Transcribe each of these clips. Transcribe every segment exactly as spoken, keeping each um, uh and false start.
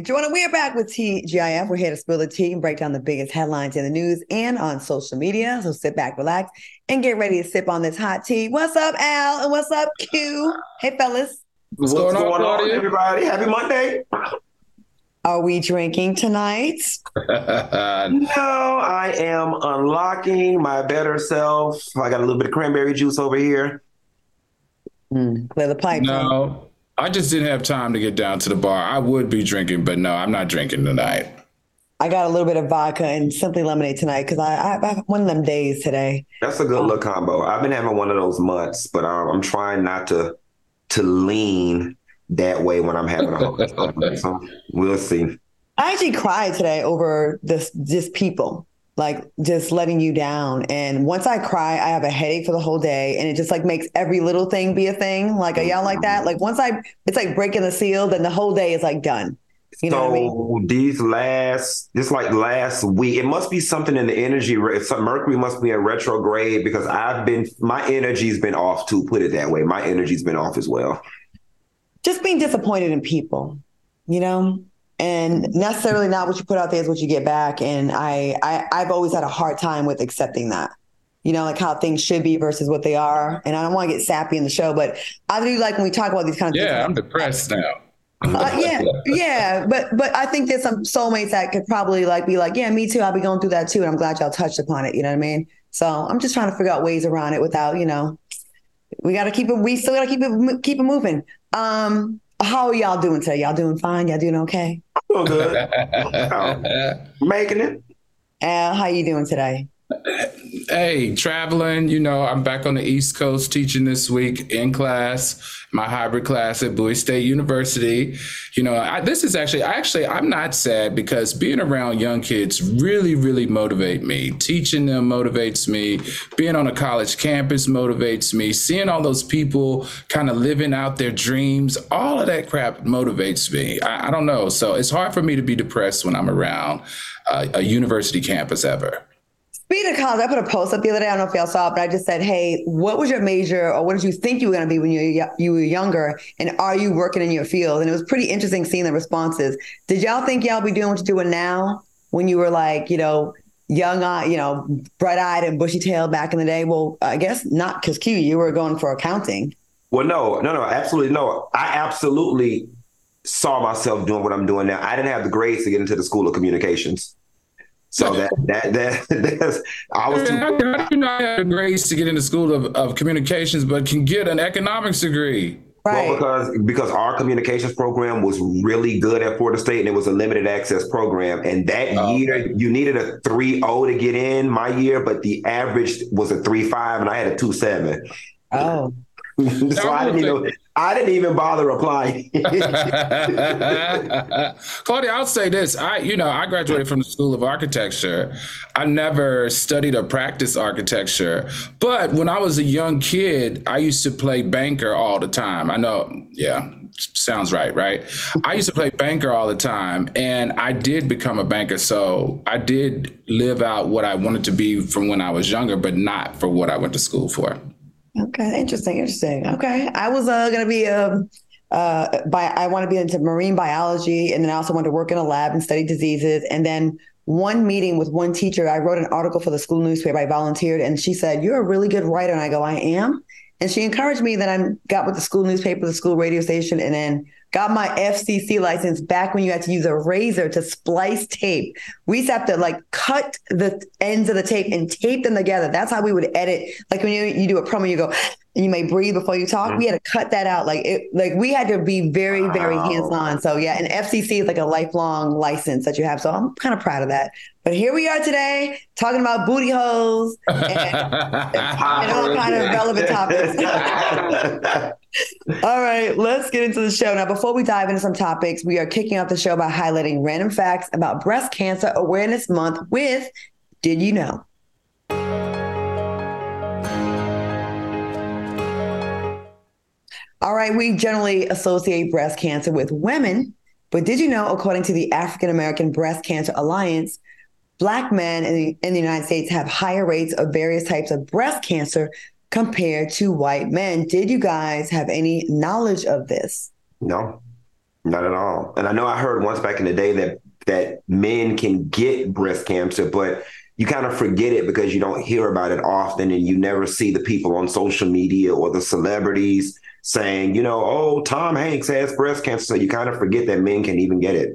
Joining, we are back with T G I F. We're here to spill the tea and break down the biggest headlines in the news and on social media. So sit back, relax, and get ready to sip on this hot tea. What's up, Al? And what's up, Q? Hey, fellas. What's, what's going, going on, on, everybody? Happy Monday. Are we drinking tonight? No, I am unlocking my better self. I got a little bit of cranberry juice over here. Mm, clear the pipe. No. Huh? I just didn't have time to get down to the bar. I would be drinking, but no, I'm not drinking tonight. I got a little bit of vodka and simply lemonade tonight because I, I, I have one of them days today. That's a good um, little combo. I've been having one of those months, but I'm, I'm trying not to to lean that way when I'm having a whole so we'll see. I actually cried today over this, just people, like just letting you down. And once I cry, I have a headache for the whole day. And it just like makes every little thing be a thing. Like, are y'all like that? Like once I, it's like breaking the seal, then the whole day is like done. You know so what I mean? These last, just like last week, it must be something in the energy. Mercury must be in retrograde because I've been, my energy's been off too, put it that way. My energy's been off as well. Just being disappointed in people, you know? And necessarily not what you put out there is what you get back. And I, I, I've always had a hard time with accepting that, you know, like how things should be versus what they are. And I don't want to get sappy in the show, but I do like when we talk about these kind of yeah, things. Yeah, I'm depressed now. uh, yeah, yeah. But but I think there's some soulmates that could probably like be like, yeah, me too. I'll be going through that too. And I'm glad y'all touched upon it. You know what I mean? So I'm just trying to figure out ways around it without, you know, we got to keep it. We still got to keep it, keep it moving. Um, How are y'all doing today? Y'all doing fine? Y'all doing okay? Doing good. I'm making it. Al, how you doing today? Hey, traveling. You know, I'm back on the East Coast teaching this week in class, my hybrid class at Bowie State University. You know, I, this is actually, actually, I'm not sad because being around young kids really, really motivate me. Teaching them motivates me. Being on a college campus motivates me. Seeing all those people kind of living out their dreams, all of that crap motivates me. I, I don't know. So it's hard for me to be depressed when I'm around uh, a university campus ever. Speaking of college, I put a post up the other day. I don't know if y'all saw it, but I just said, hey, what was your major or what did you think you were going to be when you, you were younger? And are you working in your field? And it was pretty interesting seeing the responses. Did y'all think y'all be doing what you're doing now when you were like, you know, young, uh, you know, bright eyed and bushy tailed back in the day? Well, I guess not because Q, you were going for accounting. Well, no, no, no, absolutely. No, I absolutely saw myself doing what I'm doing now. I didn't have the grades to get into the School of Communications. So that that that that's, I was. Too- I, I do not have the grades to get into School of, of Communications, but can get an economics degree. Right. Well, because because our communications program was really good at Florida State, and it was a limited access program. And that oh, year, okay. you needed a three point oh to get in my year, but the average was a three point five, and I had a two point seven. Oh. So I didn't, even, I didn't even bother applying. Claudia, I'll say this. I, you know, I graduated from the School of Architecture. I never studied or practiced architecture. But when I was a young kid, I used to play banker all the time. I know. Yeah. Sounds right, right? I used to play banker all the time, and I did become a banker. So I did live out what I wanted to be from when I was younger, but not for what I went to school for. Okay, interesting, interesting. Okay, I was uh, going to be a, uh, bi- I want to be into marine biology, and then I also wanted to work in a lab and study diseases. And then one meeting with one teacher, I wrote an article for the school newspaper. I volunteered, and she said, "You're a really good writer." And I go, "I am." And she encouraged me. That I got with the school newspaper, the school radio station, and then got my F C C license back when you had to use a razor to splice tape. We used to have to like cut the ends of the tape and tape them together. That's how we would edit. Like when you, you do a promo, you go, and you may breathe before you talk. Mm-hmm. We had to cut that out. Like it, like we had to be very, wow. very hands-on. So yeah. And F C C is like a lifelong license that you have. So I'm kind of proud of that. But here we are today talking about booty holes and, and all kind of relevant topics. All right, let's get into the show. Now, before we dive into some topics, we are kicking off the show by highlighting random facts about Breast Cancer Awareness Month with Did You Know? All right, we generally associate breast cancer with women, but did you know, according to the African-American Breast Cancer Alliance, Black men in the, in the United States have higher rates of various types of breast cancer compared to white men. Did you guys have any knowledge of this? No, not at all. And I know I heard once back in the day that that men can get breast cancer, but you kind of forget it because you don't hear about it often, and you never see the people on social media or the celebrities saying, you know, oh, Tom Hanks has breast cancer. So you kind of forget that men can even get it.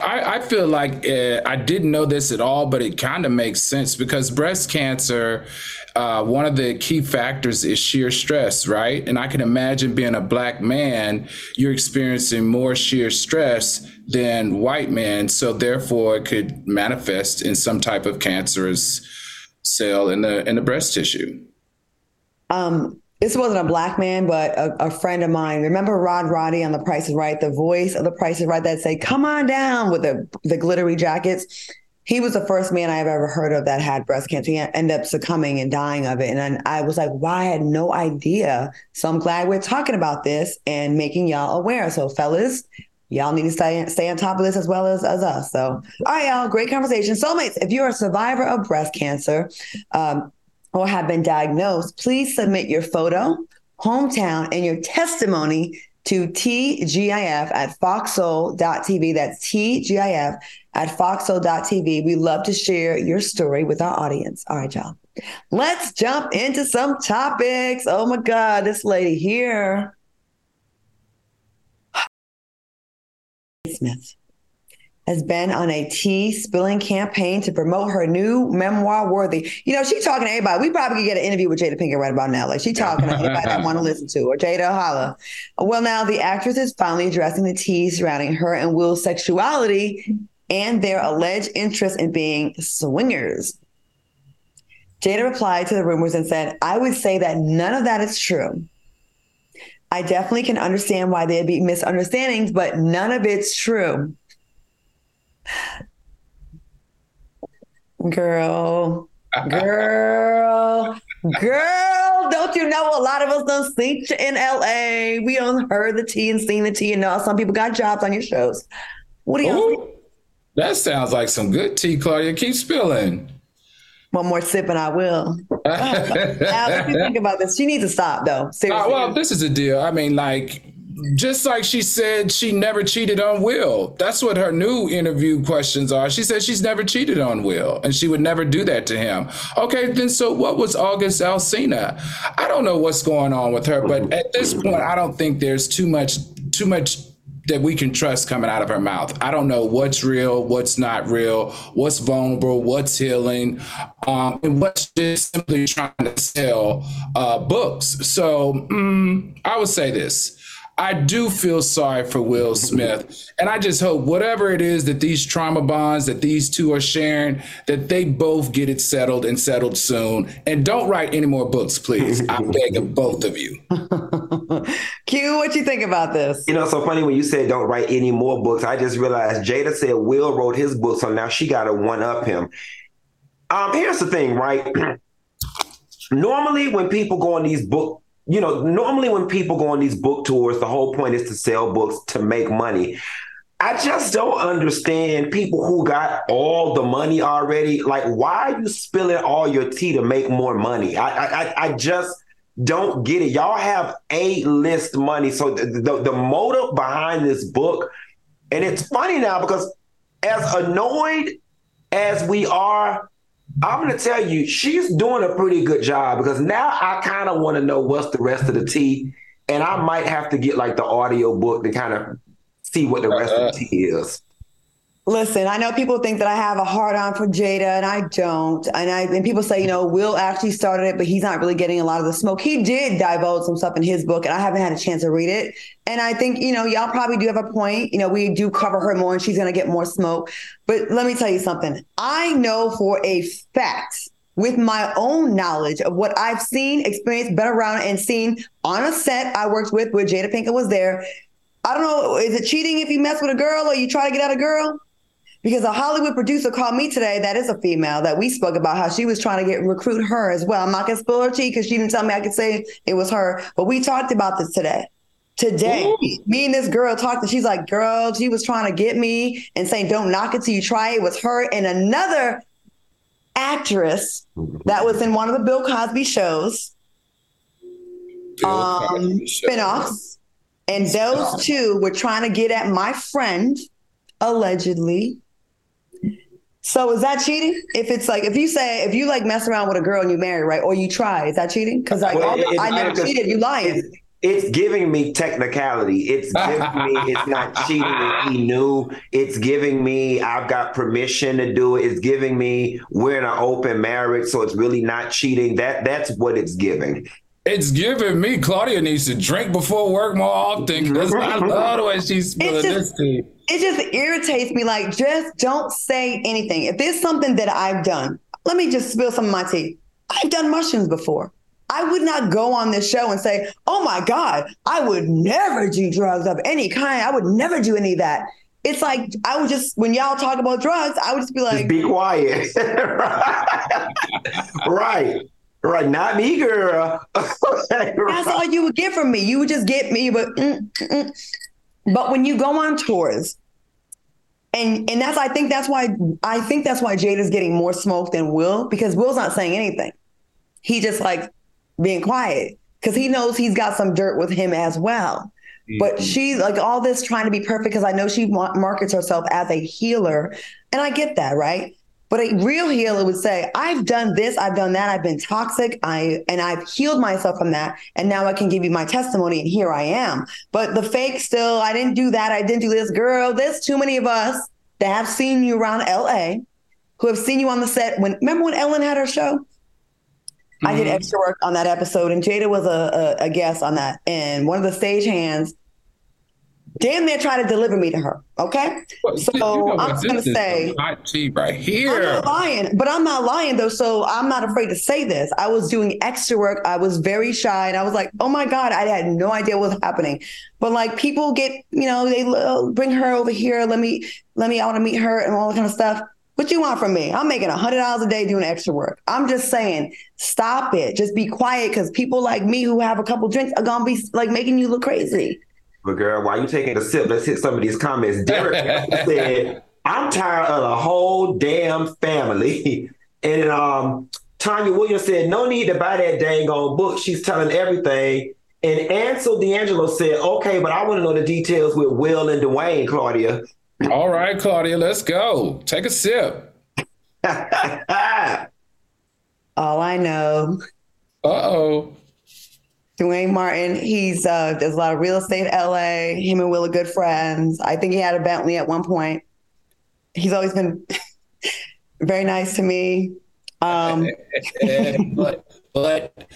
I, I feel like uh, I didn't know this at all, but it kind of makes sense because breast cancer, uh, one of the key factors is sheer stress, right? And I can imagine being a Black man, you're experiencing more sheer stress than white men. So therefore it could manifest in some type of cancerous cell in the, in the breast tissue. Um. This wasn't a Black man, but a, a friend of mine. Remember Rod Roddy on The Price is Right, the voice of The Price is Right that say, come on down with the, the glittery jackets. He was the first man I've ever heard of that had breast cancer. He ended up succumbing and dying of it. And I was like, wow, I had no idea. So I'm glad we're talking about this and making y'all aware. So fellas, y'all need to stay, stay on top of this as well as, as us. So, all right, y'all, great conversation. Soulmates, if you're a survivor of breast cancer, um, or have been diagnosed, please submit your photo, hometown, and your testimony to T G I F at foxsoul dot t v. That's T G I F at foxsoul dot t v. We love to share your story with our audience. All right, y'all. Let's jump into some topics. Oh my God, this lady here. Smith has been on a tea spilling campaign to promote her new memoir, Worthy. You know, she's talking to everybody. We probably could get an interview with Jada Pinkett right about now. Like, she's talking to anybody that want to listen to, or Jada holla. Well, now the actress is finally addressing the tea surrounding her and Will's sexuality and their alleged interest in being swingers. Jada replied to the rumors and said, I would say that none of that is true. I definitely can understand why there'd be misunderstandings, but none of it's true. Girl, girl, girl, don't you know a lot of us done seen you in L A? We done heard the tea and seen the tea and all. Some people got jobs on your shows. What do you? That sounds like some good tea, Claudia. Keep spilling. One more sip and I will. Now, let me think about this. She needs to stop, though. Seriously. Uh, well, this is the deal. I mean, like, just like she said she never cheated on Will. That's what her new interview questions are. She said she's never cheated on Will and she would never do that to him. Okay, then so what was August Alsina? I don't know what's going on with her, but at this point, I don't think there's too much, too much that we can trust coming out of her mouth. I don't know what's real, what's not real, what's vulnerable, what's healing, um, and what's just simply trying to sell uh, books. So mm, I would say this. I do feel sorry for Will Smith, and I just hope whatever it is that these trauma bonds that these two are sharing, that they both get it settled and settled soon. And don't write any more books, please. I beg of both of you. Q, what you think about this? You know, so funny when you said don't write any more books. I just realized Jada said Will wrote his book, so now she got to one-up him. Um, here's the thing, right? Normally when people go on these book You know, normally when people go on these book tours, the whole point is to sell books, to make money. I just don't understand people who got all the money already. Like, why are you spilling all your tea to make more money? I I, I just don't get it. Y'all have A-list money. So the, the, the motive behind this book, and it's funny now because as annoyed as we are, I'm going to tell you, she's doing a pretty good job because now I kind of want to know what's the rest of the tea. And I might have to get like the audio book to kind of see what the rest uh, of the tea is. Listen, I know people think that I have a hard on for Jada, and I don't. And I and people say, you know, Will actually started it, but he's not really getting a lot of the smoke. He did divulge some stuff in his book, and I haven't had a chance to read it. And I think, you know, y'all probably do have a point. You know, we do cover her more, and she's going to get more smoke. But let me tell you something. I know for a fact, with my own knowledge of what I've seen, experienced, been around, and seen on a set I worked with where Jada Pinkett was there. I don't know, is it cheating if you mess with a girl or you try to get at a girl? Because a Hollywood producer called me today, that is a female, that we spoke about how she was trying to get recruit her as well. I'm not going to spill her tea because she didn't tell me I could say it was her. But we talked about this today. Today, Ooh. me and this girl talked, and she's like, girl, she was trying to get me and saying, don't knock it till you try it. It was her and another actress that was in one of the Bill Cosby shows, Bill um, Cosby show. spinoffs. And those two were trying to get at my friend, allegedly. So is that cheating? If it's like, if you say, if you like mess around with a girl and you marry, right? Or you try, is that cheating? Because like, well, oh, I never I, cheated, you lying. It's, it's giving me technicality. It's giving me, it's not cheating if he knew. It's giving me, I've got permission to do it. It's giving me, we're in an open marriage, so it's really not cheating. That That's what it's giving. It's giving me, Claudia needs to drink before work more often because I love the way she's spilling this tea. It just irritates me. Like, just don't say anything. If there's something that I've done, let me just spill some of my tea. I've done mushrooms before. I would not go on this show and say, oh my God, I would never do drugs of any kind. I would never do any of that. It's like, I would just, when y'all talk about drugs, I would just be like, just be quiet. Right. Right, not me, girl. That's all you would get from me. You would just get me, but mm, mm. But when you go on tours, and and that's I think that's why I think that's why Jada's getting more smoke than Will, because Will's not saying anything. He just like being quiet because he knows he's got some dirt with him as well. Mm-hmm. But she's like all this trying to be perfect because I know she markets herself as a healer, and I get that, right? But a real healer would say, I've done this, I've done that, I've been toxic, I and I've healed myself from that, and now I can give you my testimony, and here I am. But the fake still, I didn't do that, I didn't do this. Girl, there's too many of us that have seen you around L A, who have seen you on the set. When Remember when Ellen had her show? Mm-hmm. I did extra work on that episode, and Jada was a, a, a guest on that, and one of the stagehands damn near try to deliver me to her, okay? Well, so you know, I'm going to say, hot tea right here. I'm not lying, but I'm not lying though, so I'm not afraid to say this. I was doing extra work. I was very shy, and I was like, oh my God, I had no idea what was happening. But like people get, you know, they uh, bring her over here. Let me, let me, I want to meet her and all that kind of stuff. What you want from me? I'm making one hundred dollars a day doing extra work. I'm just saying, stop it. Just be quiet because people like me who have a couple drinks are going to be like making you look crazy. But girl, while you taking a sip, let's hit some of these comments. Derek said, I'm tired of the whole damn family. And um, Tanya Williams said, no need to buy that dang old book. She's telling everything. And Ansel D'Angelo said, okay, but I want to know the details with Will and Dwayne, Claudia. All right, Claudia, let's go. Take a sip. All I know. Uh-oh. Dwayne Martin, he's uh, does a lot of real estate in L A. Him and Will are good friends. I think he had a Bentley at one point. He's always been very nice to me. Um, but, but,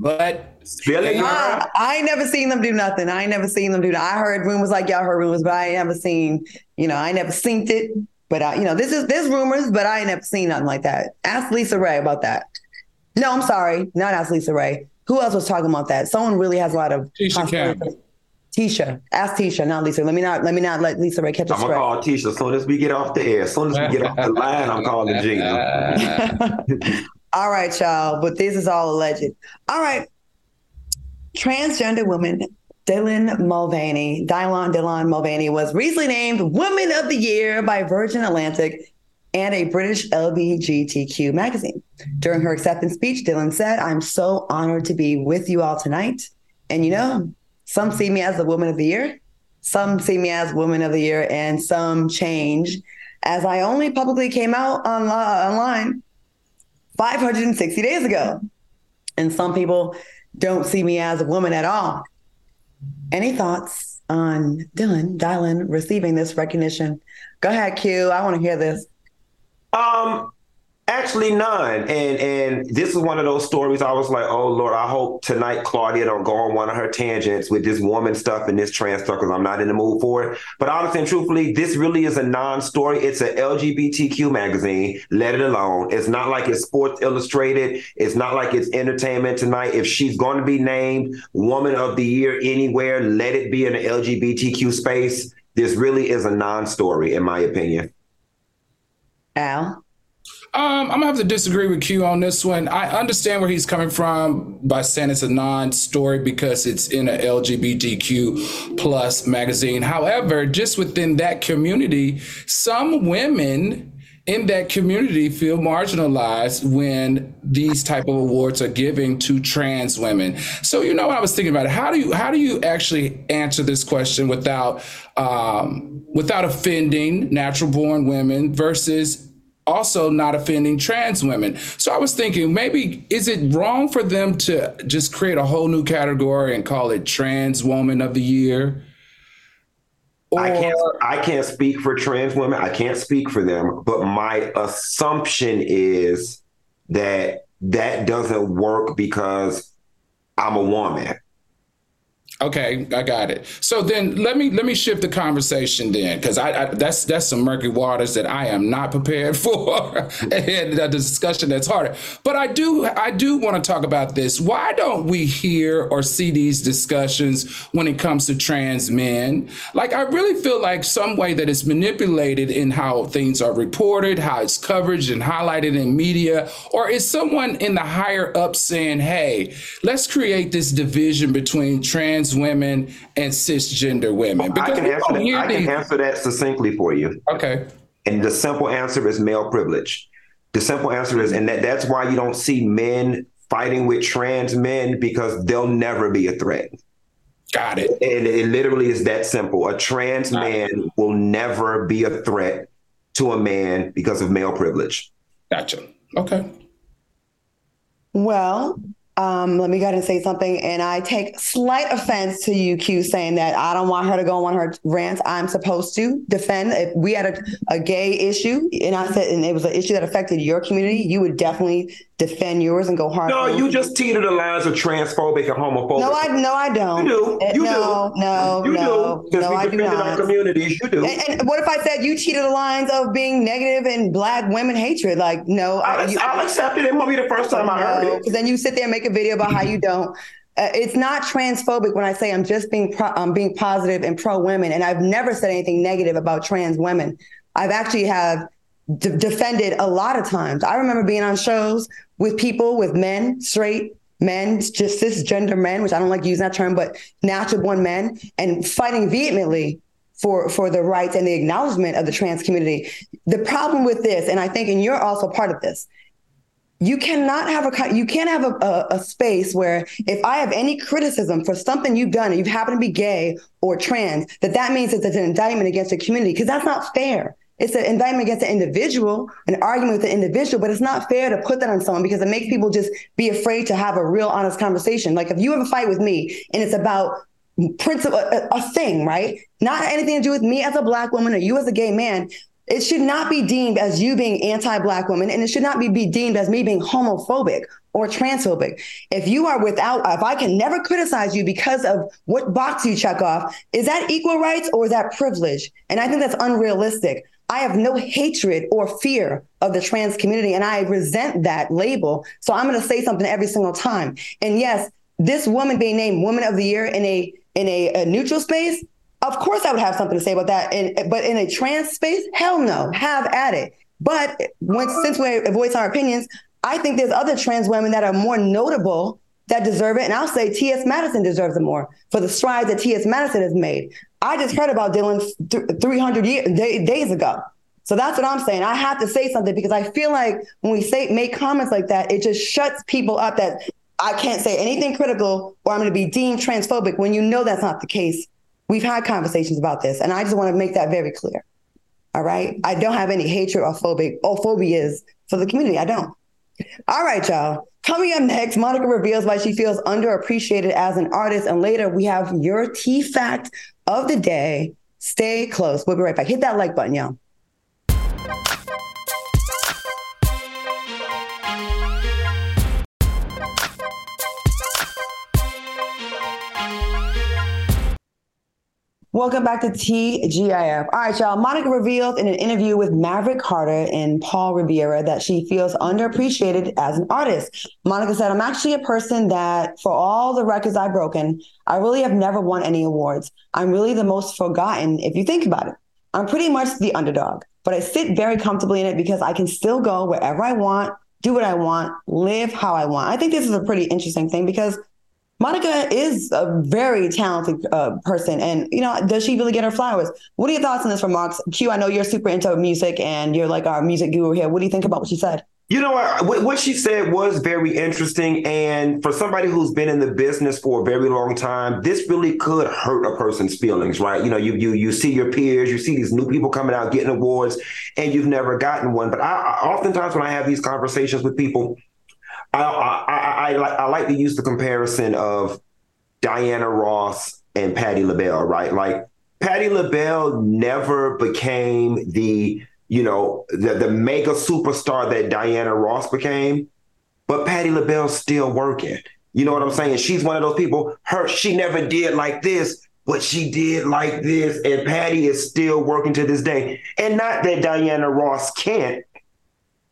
but. Really? I, I ain't never seen them do nothing. I ain't never seen them do that. I heard rumors like y'all heard rumors, but I ain't never seen, you know, I ain't never synced it. But, I, you know, this is there's rumors, but I ain't never seen nothing like that. Ask Lisa Raye about that. No, I'm sorry. Not ask Lisa Raye. Who else was talking about that? Someone really has a lot of Tisha Campbell. Tisha. Ask Tisha, not Lisa. Let me not let me not let Lisa Raye catch us. I'm gonna call Tisha as soon as we get off the air. As soon as we get off the line, I'm calling Gina. All right, y'all. But this is all alleged. All right. Transgender woman Dylan Mulvaney, Dylan Dylan Mulvaney was recently named Woman of the Year by Virgin Atlantic and a British L G B T Q magazine. During her acceptance speech, Dylan said, I'm so honored to be with you all tonight. And you know, some see me as the Woman of the Year, some see me as Woman of the Year, and some change. As I only publicly came out on, uh, online five hundred sixty days ago. And some people don't see me as a woman at all. Any thoughts on Dylan, Dylan receiving this recognition? Go ahead, Q. I want to hear this. Um, actually none. And and this is one of those stories I was like, oh Lord, I hope tonight Claudia don't go on one of her tangents with this woman stuff and this trans stuff, because I'm not in the mood for it. But honestly and truthfully, this really is a non-story. It's an L G B T Q magazine. Let it alone. It's not like it's Sports Illustrated. It's not like it's Entertainment Tonight. If she's going to be named Woman of the Year anywhere, let it be in the L G B T Q space. This really is a non-story, in my opinion. Al? Um, I'm going to have to disagree with Q on this one. I understand where he's coming from by saying it's a non-story because it's in a L G B T Q plus magazine. However, just within that community, some women in that community feel marginalized when these type of awards are given to trans women. So, you know, I was thinking about it. How do you how do you actually answer this question without um, without offending natural born women versus also not offending trans women? So I was thinking, maybe is it wrong for them to just create a whole new category and call it Trans Woman of the Year? Or... I can't I can't speak for trans women. I can't speak for them. But my assumption is that that doesn't work because I'm a woman. Okay, I got it. So then let me let me shift the conversation then, because I, I that's that's some murky waters that I am not prepared for, and a discussion that's harder. But I do I do want to talk about this. Why don't we hear or see these discussions when it comes to trans men? Like, I really feel like some way that it's manipulated in how things are reported, how it's covered and highlighted in media, or is someone in the higher up saying, hey, let's create this division between trans women and cisgender women? Because I can, answer that. I can answer that succinctly for you. Okay. And the simple answer is male privilege. The simple answer is, and that, that's why you don't see men fighting with trans men, because they'll never be a threat. Got it. And it literally is that simple. A trans Got man it. will never be a threat to a man because of male privilege. Gotcha. Okay. Well, Um, let me go ahead and say something, and I take slight offense to you, Q, saying that I don't want her to go on her rants. I'm supposed to defend. If we had a, a gay issue, and I said, and it was an issue that affected your community, you would definitely defend yours and go hard. No, you me. just teeter the lines of transphobic and homophobic. No, I no, I don't. You do. You no, do. No, you no, do. No, we I do not. Our communities, you do. And, and what if I said you teeter the lines of being negative and black women hatred? Like, no, I, I, you, I'll accept it. It won't be the first time no, I heard it. Because then you sit there and make a video about how you don't. Uh, it's not transphobic when I say I'm just being pro, um, being positive and pro women, and I've never said anything negative about trans women. I've actually have d- defended a lot of times. I remember being on shows with people, with men, straight men, just cisgender men, which I don't like using that term, but natural born men, and fighting vehemently for for the rights and the acknowledgement of the trans community. The problem with this, and I think, and you're also part of this, You cannot have a you can't have a, a, a space where if I have any criticism for something you've done and you happen to be gay or trans, that that means it's an indictment against the community, because that's not fair. It's an indictment against the individual, an argument with the individual, but it's not fair to put that on someone, because it makes people just be afraid to have a real honest conversation. Like, if you have a fight with me and it's about principle, a, a thing, right? Not anything to do with me as a black woman or you as a gay man. It should not be deemed as you being anti-black woman, and it should not be, be deemed as me being homophobic or transphobic. If you are without, if I can never criticize you because of what box you check off, is that equal rights or is that privilege? And I think that's unrealistic. I have no hatred or fear of the trans community, and I resent that label. So I'm going to say something every single time. And yes, this woman being named Woman of the Year in a in a, a neutral space, of course I would have something to say about that. And, but in a trans space, hell no, have at it. But when, since we voice our opinions, I think there's other trans women that are more notable that deserve it. And I'll say T S. Madison deserves it more for the strides that T S. Madison has made. I just heard about Dylan th- three hundred year, day, days ago. So that's what I'm saying. I have to say something, because I feel like when we say make comments like that, it just shuts people up that I can't say anything critical or I'm going to be deemed transphobic, when you know that's not the case. We've had conversations about this, and I just want to make that very clear. All right. I don't have any hatred or phobic or phobias for the community. I don't. All right, y'all. Coming up next, Monica reveals why she feels underappreciated as an artist. And later we have your T fact of the day. Stay close. We'll be right back. Hit that like button, y'all. Welcome back to T G I F. All right, y'all. Monica revealed in an interview with Maverick Carter and Paul Rivera that she feels underappreciated as an artist. Monica said, I'm actually a person that, for all the records I've broken, I really have never won any awards. I'm really the most forgotten, if you think about it. I'm pretty much the underdog, but I sit very comfortably in it because I can still go wherever I want, do what I want, live how I want. I think this is a pretty interesting thing because Monica is a very talented uh, person, and, you know, does she really get her flowers? What are your thoughts on this remarks? Q, I know you're super into music, and you're like our music guru here. What do you think about what she said? You know, what, what she said was very interesting, and for somebody who's been in the business for a very long time, this really could hurt a person's feelings, right? You know, you you you see your peers, you see these new people coming out getting awards, and you've never gotten one. But I, I oftentimes when I have these conversations with people, I, I, I, I, I like to use the comparison of Diana Ross and Patti LaBelle, right? Like, Patti LaBelle never became the, you know, the, the mega superstar that Diana Ross became, but Patti LaBelle's still working. You know what I'm saying? She's one of those people, her, she never did like this, but she did like this, and Patti is still working to this day. And not that Diana Ross can't,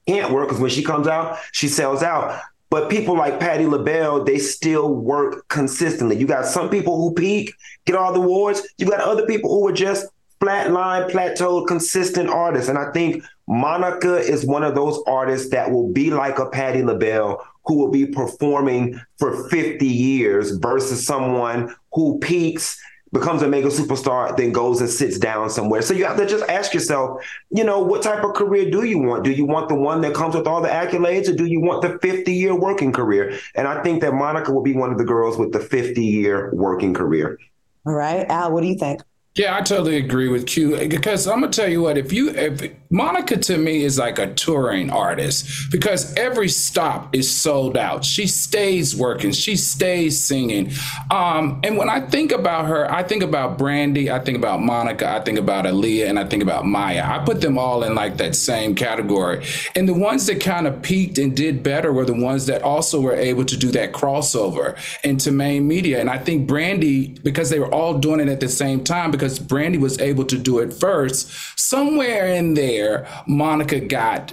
can't work, because when she comes out, she sells out. But people like Patti LaBelle, they still work consistently. You got some people who peak, get all the awards. You got other people who are just flatline, plateaued, consistent artists. And I think Monica is one of those artists that will be like a Patti LaBelle, who will be performing for fifty years versus someone who peaks, becomes a mega superstar, then goes and sits down somewhere. So you have to just ask yourself, you know, what type of career do you want? Do you want the one that comes with all the accolades, or do you want the fifty-year working career? And I think that Monica will be one of the girls with the fifty-year working career. All right. Al, what do you think? Yeah, I totally agree with Q, because I'm going to tell you what, if you, if Monica to me is like a touring artist, because every stop is sold out. She stays working. She stays singing. Um, and when I think about her, I think about Brandy. I think about Monica. I think about Aaliyah, and I think about Maya. I put them all in like that same category. And the ones that kind of peaked and did better were the ones that also were able to do that crossover into main media. And I think Brandy, because they were all doing it at the same time, because Brandy was able to do it first, somewhere in there, Monica got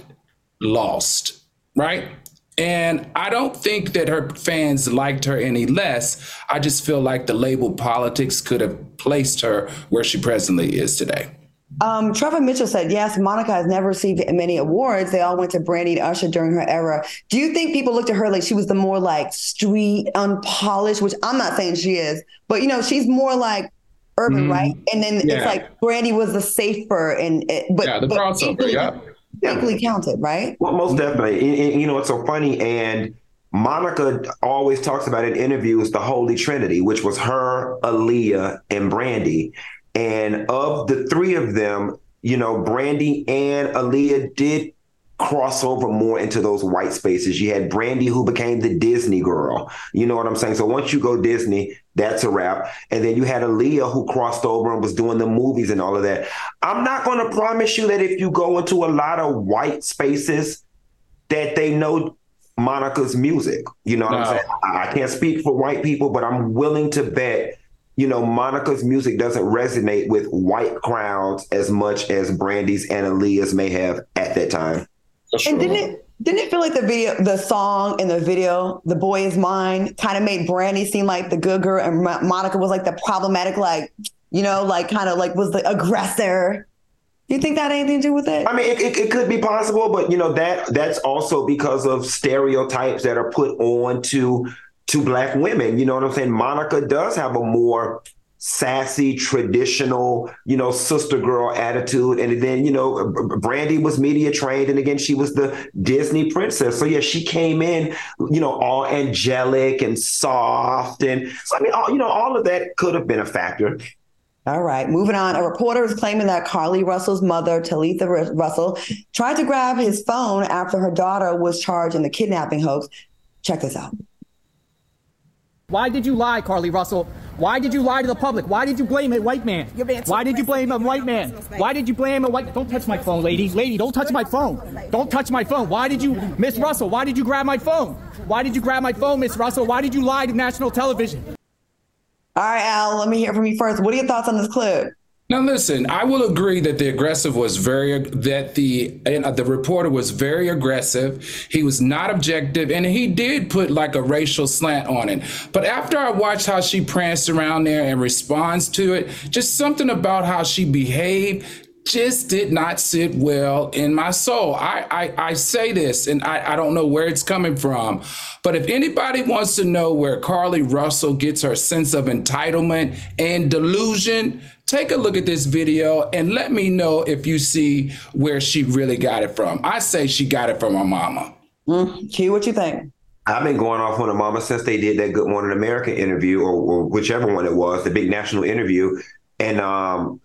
lost, right? And I don't think that her fans liked her any less. I just feel like the label politics could have placed her where she presently is today. Um, Trevor Mitchell said, yes, Monica has never received many awards. They all went to Brandy and Usher during her era. Do you think people looked at her like she was the more like street, unpolished, which I'm not saying she is, but, you know, she's more like urban, mm-hmm. right? And then yeah. It's like Brandy was the safer, and it, but yeah, the but crossover, equally, yeah, equally counted, right? Well, most definitely. And, you know, it's so funny. And Monica always talks about in interviews the Holy Trinity, which was her, Aaliyah, and Brandy. And of the three of them, you know, Brandy and Aaliyah did cross over more into those white spaces. You had Brandy, who became the Disney girl. You know what I'm saying? So once you go Disney, that's a wrap. And then you had Aaliyah, who crossed over and was doing the movies and all of that. I'm not going to promise you that if you go into a lot of white spaces that they know Monica's music. You know what no. I'm saying? I can't speak for white people, but I'm willing to bet, you know, Monica's music doesn't resonate with white crowds as much as Brandy's and Aaliyah's may have at that time. Sure. And didn't it didn't it feel like the video, the song in the video, "The Boy Is Mine," kind of made Brandy seem like the good girl, and Monica was like the problematic, like, you know, like kind of like was the aggressor? Do you think that had anything to do with it? I mean, it, it, it could be possible, but you know that that's also because of stereotypes that are put on to to black women. You know what I'm saying? Monica does have a more sassy, traditional, you know, sister girl attitude. And then, you know, Brandy was media trained. And again, she was the Disney princess. So, yeah, she came in, you know, all angelic and soft. And so, I mean, all, you know, all of that could have been a factor. All right, moving on. A reporter is claiming that Carlee Russell's mother, Talitha Russell, tried to grab his phone after her daughter was charged in the kidnapping hoax. Check this out. Why did you lie, Carlee Russell? Why did you lie to the public? Why did you blame a white man? Why did you blame a white man? Why did you blame a white? Don't touch my phone, lady. Lady, don't touch my phone. Don't touch my phone. Why did you, Miss Russell? Why did you grab my phone? Why did you grab my phone, Miss Russell? Why did you lie to national television? All right, Al. Let me hear from you first. What are your thoughts on this clip? Now, listen, I will agree that the aggressive was very that the uh, the reporter was very aggressive. He was not objective, and he did put like a racial slant on it. But after I watched how she pranced around there and responds to it, just something about how she behaved just did not sit well in my soul. I, I, I say this, and I, I don't know where it's coming from, but if anybody wants to know where Carlee Russell gets her sense of entitlement and delusion, take a look at this video and let me know if you see where she really got it from. I say she got it from her mama. Mm, Q, what you think? I've been going off on her mama since they did that Good Morning America interview, or, or whichever one it was, the big national interview. And um,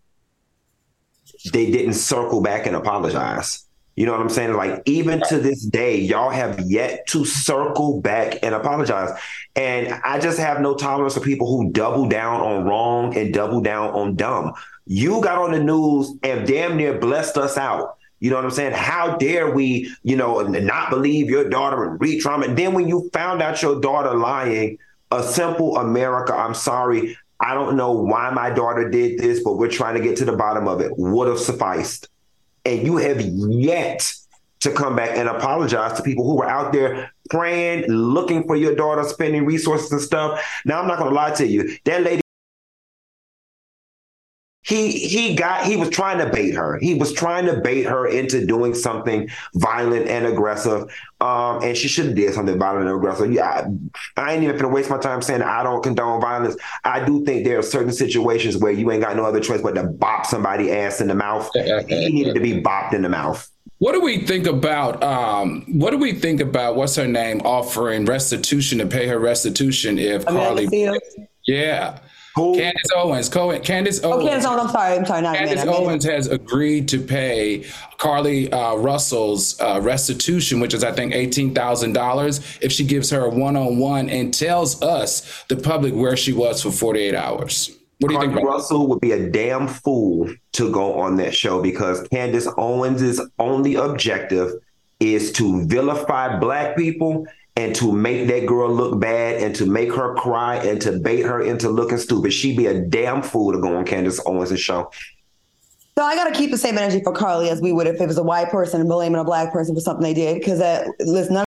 they didn't circle back and apologize. You know what I'm saying? Like, even to this day, y'all have yet to circle back and apologize. And I just have no tolerance for people who double down on wrong and double down on dumb. You got on the news and damn near blessed us out. You know what I'm saying? How dare we, you know, not believe your daughter and re-trauma. And then when you found out your daughter lying, a simple America, I'm sorry, I don't know why my daughter did this, but we're trying to get to the bottom of it, would have sufficed. And you have yet to come back and apologize to people who were out there praying, looking for your daughter, spending resources and stuff. Now, I'm not going to lie to you. That lady, he he got, he was trying to bait her. He was trying to bait her into doing something violent and aggressive. Um, and she should have did something violent and aggressive. Yeah, I, I ain't even gonna waste my time saying I don't condone violence. I do think there are certain situations where you ain't got no other choice but to bop somebody's ass in the mouth. He needed to be bopped in the mouth. What do we think about, um, what do we think about, what's her name, offering restitution to pay her restitution if Carlee, yeah. Who? Candace Owens, Cohen, Candace Owens. Oh, Candace Owens, I'm sorry, I'm sorry. Not Candace man, Owens has agreed to pay Carlee uh, Russell's uh, restitution, which is, I think, eighteen thousand dollars, if she gives her a one-on-one and tells us, the public, where she was for forty-eight hours. What do you think? Carlee Russell would be a damn fool to go on that show because Candace Owens' only objective is to vilify Black people and to make that girl look bad and to make her cry and to bait her into looking stupid. She'd be a damn fool to go on Candace Owens' show. So I got to keep the same energy for Carlee as we would if it was a white person blaming a Black person for something they did, because that, listen,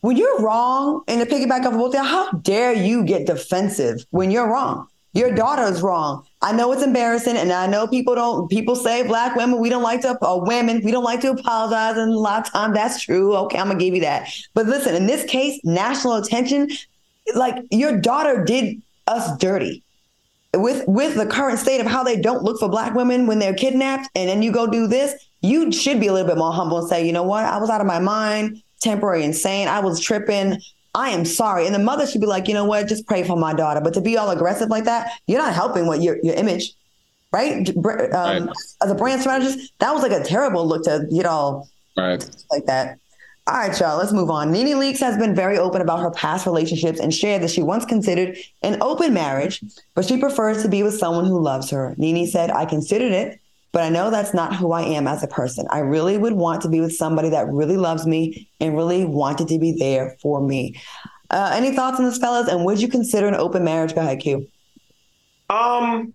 when you're wrong and to piggyback off of both, how dare you get defensive when you're wrong? Your daughter's wrong. I know it's embarrassing, and I know people don't, people say Black women, we don't like to, or women, we don't like to apologize, and a lot of times that's true. Okay, I'm gonna give you that. But listen, in this case, national attention, like, your daughter did us dirty with, with the current state of how they don't look for Black women when they're kidnapped, and then you go do this, you should be a little bit more humble and say, you know what, I was out of my mind, temporary insane, I was tripping, I am sorry. And the mother should be like, you know what, just pray for my daughter. But to be all aggressive like that, you're not helping with your, your image, right? Um, right? As a brand strategist, that was like a terrible look to get all right like that. All right, y'all, let's move on. NeNe Leakes has been very open about her past relationships and shared that she once considered an open marriage, but she prefers to be with someone who loves her. NeNe said, I considered it, but I know that's not who I am as a person. I really would want to be with somebody that really loves me and really wanted to be there for me. Uh, any thoughts on this, fellas? And would you consider an open marriage? Go ahead, Q. Um,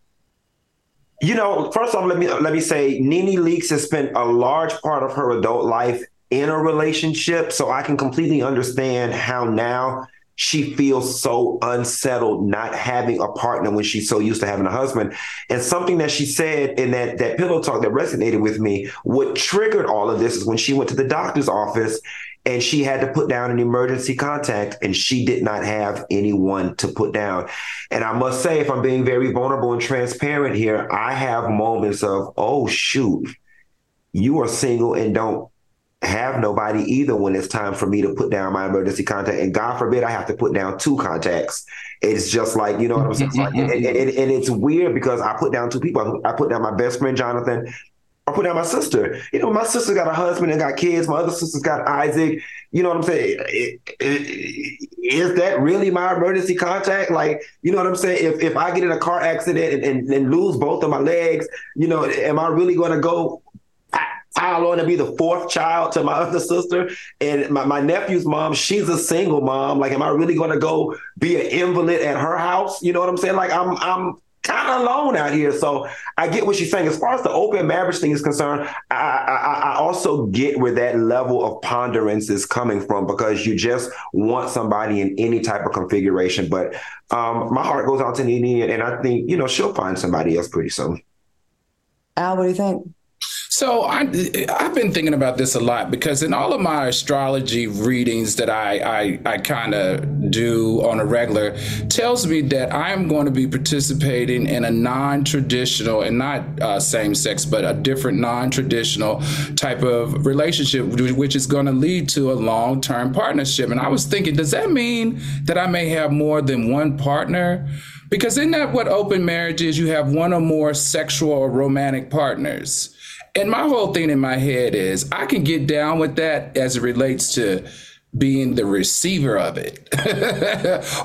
you know, first off, let me let me say, NeNe Leakes has spent a large part of her adult life in a relationship, so I can completely understand how now she feels so unsettled not having a partner when she's so used to having a husband. And something that she said in that, that pillow talk that resonated with me, what triggered all of this is when she went to the doctor's office and she had to put down an emergency contact, and she did not have anyone to put down. And I must say, if I'm being very vulnerable and transparent here, I have moments of, oh, shoot, you are single and don't have nobody either when it's time for me to put down my emergency contact. And God forbid I have to put down two contacts. It's just like, you know what I'm saying? Like, and, and, and it's weird because I put down two people. I put down my best friend, Jonathan, or putting out my sister. You know, my sister got a husband and got kids. My other sister's got Isaac. You know what I'm saying? It, it, is that really my emergency contact? Like, you know what I'm saying? If if I get in a car accident and, and, and lose both of my legs, you know, am I really going to go pile on to be the fourth child to my other sister? And my, my nephew's mom, she's a single mom. Like, am I really going to go be an invalid at her house? You know what I'm saying? Like, I'm I'm kind of alone out here. So I get what she's saying. As far as the open marriage thing is concerned, I, I, I also get where that level of ponderance is coming from, because you just want somebody in any type of configuration. But um, my heart goes out to NeNe, and I think, you know, she'll find somebody else pretty soon. Al, what do you think? So I, I've been thinking about this a lot, because in all of my astrology readings that I I, I kind of do on a regular, tells me that I am going to be participating in a non-traditional, and not uh, same-sex, but a different non-traditional type of relationship, which is going to lead to a long-term partnership. And I was thinking, does that mean that I may have more than one partner? Because isn't that what open marriage is? You have one or more sexual or romantic partners. And my whole thing in my head is, I can get down with that as it relates to being the receiver of it.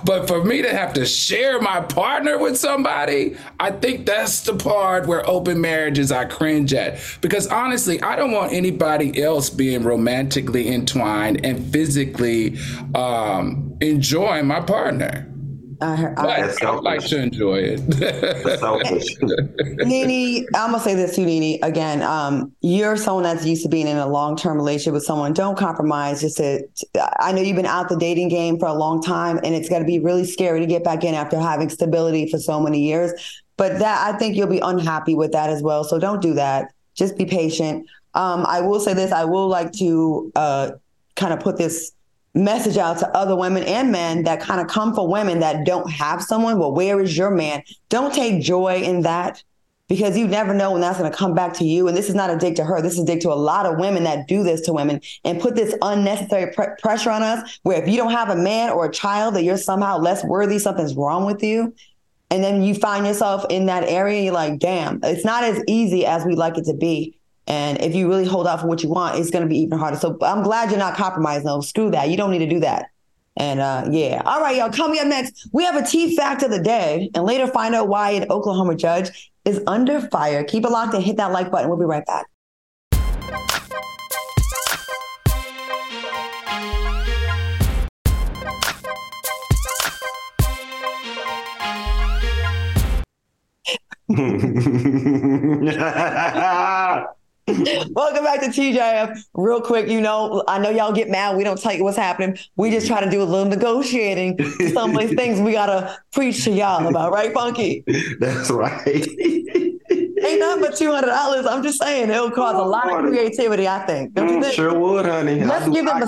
But for me to have to share my partner with somebody, I think that's the part where open marriages I cringe at. Because honestly, I don't want anybody else being romantically entwined and physically um, enjoying my partner. I heard, I heard. I would like to enjoy it. NeNe, I'm going to say this to NeNe again. Um, you're someone that's used to being in a long-term relationship with someone. Don't compromise. Just to, I know you've been out the dating game for a long time, and it's going to be really scary to get back in after having stability for so many years. But that, I think you'll be unhappy with that as well. So don't do that. Just be patient. Um, I will say this. I will like to uh, kind of put this message out to other women and men that kind of come for women that don't have someone. Well, where is your man? Don't take joy in that, because you never know when that's going to come back to you. And this is not a dig to her. This is a dig to a lot of women that do this to women and put this unnecessary pre- pressure on us, where if you don't have a man or a child, that you're somehow less worthy, something's wrong with you. And then you find yourself in that area. You're like, damn, it's not as easy as we'd like it to be. And if you really hold out for what you want, it's going to be even harder. So I'm glad you're not compromising. No, screw that. You don't need to do that. And uh, yeah. All right, y'all. Coming up next, we have a tea fact of the day, and later find out why an Oklahoma judge is under fire. Keep it locked and hit that like button. We'll be right back. Welcome back to T J F. Real quick, you know, I know y'all get mad. We don't tell you what's happening. We just try to do a little negotiating. Some of these things we got to preach to y'all about, right, Funky? That's right. Ain't nothing but two hundred dollars. I'm just saying, it'll cause a lot of creativity, I think. Don't you think? Sure would, honey. Let's give them a...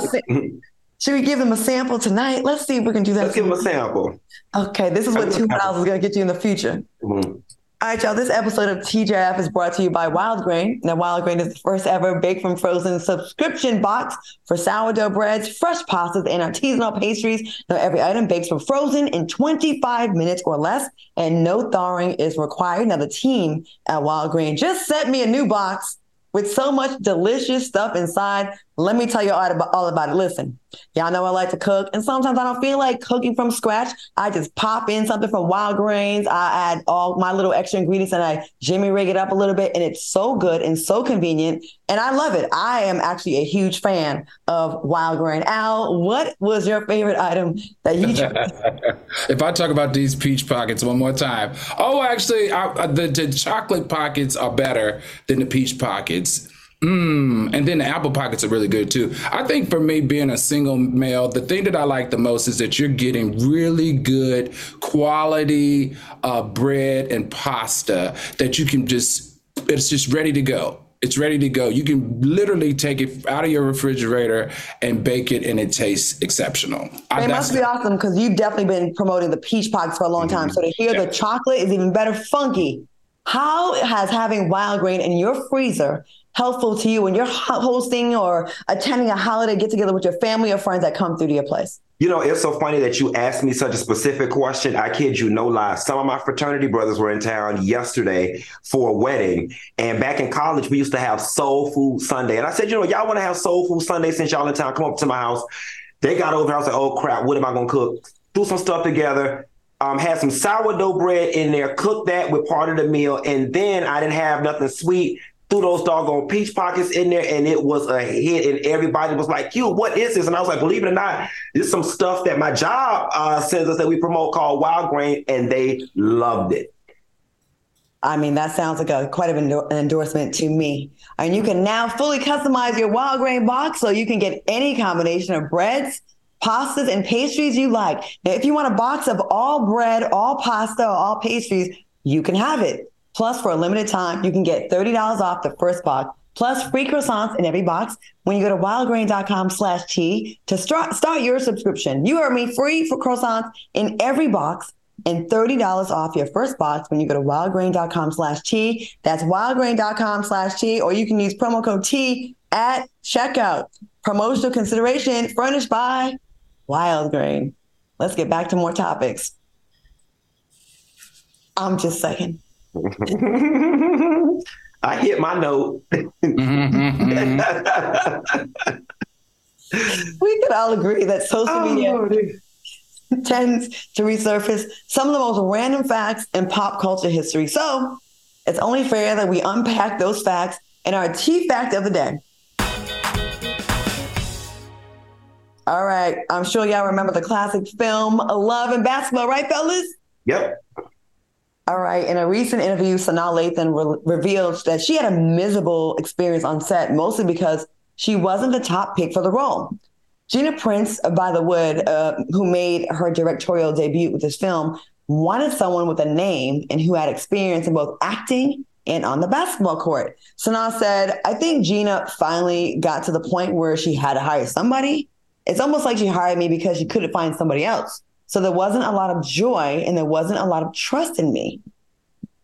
Should we give them a sample tonight? Let's see if we can do that. Let's soon. give them a sample. Okay, this is what two hundred dollars is going to get you in the future. Mm-hmm. All right, y'all, this episode of T J F is brought to you by Wild Grain. Now, Wild Grain is the first ever Baked from Frozen subscription box for sourdough breads, fresh pastas, and artisanal pastries. Now, every item bakes from frozen in twenty-five minutes or less, and no thawing is required. Now, the team at Wild Grain just sent me a new box with so much delicious stuff inside. Let me tell you all about, all about it. Listen, y'all know I like to cook, and sometimes I don't feel like cooking from scratch. I just pop in something from Wild Grains. I add all my little extra ingredients, and I jimmy rig it up a little bit, and it's so good and so convenient, and I love it. I am actually a huge fan of Wild Grain. Al, what was your favorite item that you tried? If I talk about these peach pockets one more time. Oh, actually, I, the, the chocolate pockets are better than the peach pockets. Mmm. And then the apple pockets are really good too. I think for me, being a single male, the thing that I like the most is that you're getting really good quality uh, bread and pasta that you can just, it's just ready to go. It's ready to go. You can literally take it out of your refrigerator and bake it, and it tastes exceptional. It must be awesome, because you've definitely been promoting the peach pockets for a long time. Mm-hmm. So to hear yeah. the chocolate is even better. Funky, how has having Wild Grain in your freezer helpful to you when you're hosting or attending a holiday get together with your family or friends that come through to your place? You know, it's so funny that you asked me such a specific question. I kid you, no lie. Some of my fraternity brothers were in town yesterday for a wedding. And back in college, we used to have Soul Food Sunday. And I said, you know, y'all want to have Soul Food Sunday since y'all in town? Come up to my house. They got over. I was like, oh, crap, what am I going to cook? Threw some stuff together. Um, had some sourdough bread in there. Cooked that with part of the meal. And then I didn't have nothing sweet. Threw those doggone peach pockets in there, and it was a hit, and everybody was like, "You, what is this?" And I was like, believe it or not, this is some stuff that my job uh, sends us that we promote called Wild Grain, and they loved it. I mean, that sounds like a quite an endorsement to me. And you can now fully customize your Wild Grain box so you can get any combination of breads, pastas, and pastries you like. Now, if you want a box of all bread, all pasta, or all pastries, you can have it. Plus, for a limited time, you can get thirty dollars off the first box, plus free croissants in every box when you go to wildgrain.com slash tea to start, start your subscription. You are me free for croissants in every box and thirty dollars off your first box when you go to wildgrain.com slash tea. That's wildgrain.com slash tea, or you can use promo code tea at checkout. Promotional consideration furnished by Wild Grain. Let's get back to more topics. I'm just saying. I hit my note. We could all agree that social media oh, tends to resurface some of the most random facts in pop culture history. So it's only fair that we unpack those facts in our tea fact of the day. All right. I'm sure y'all remember the classic film Love and Basketball, right, fellas? Yep. All right. In a recent interview, Sanaa Lathan re- revealed that she had a miserable experience on set, mostly because she wasn't the top pick for the role. Gina Prince of By the Wood, uh, who made her directorial debut with this film, wanted someone with a name and who had experience in both acting and on the basketball court. Sanaa said, I think Gina finally got to the point where she had to hire somebody. It's almost like she hired me because she couldn't find somebody else. So there wasn't a lot of joy and there wasn't a lot of trust in me.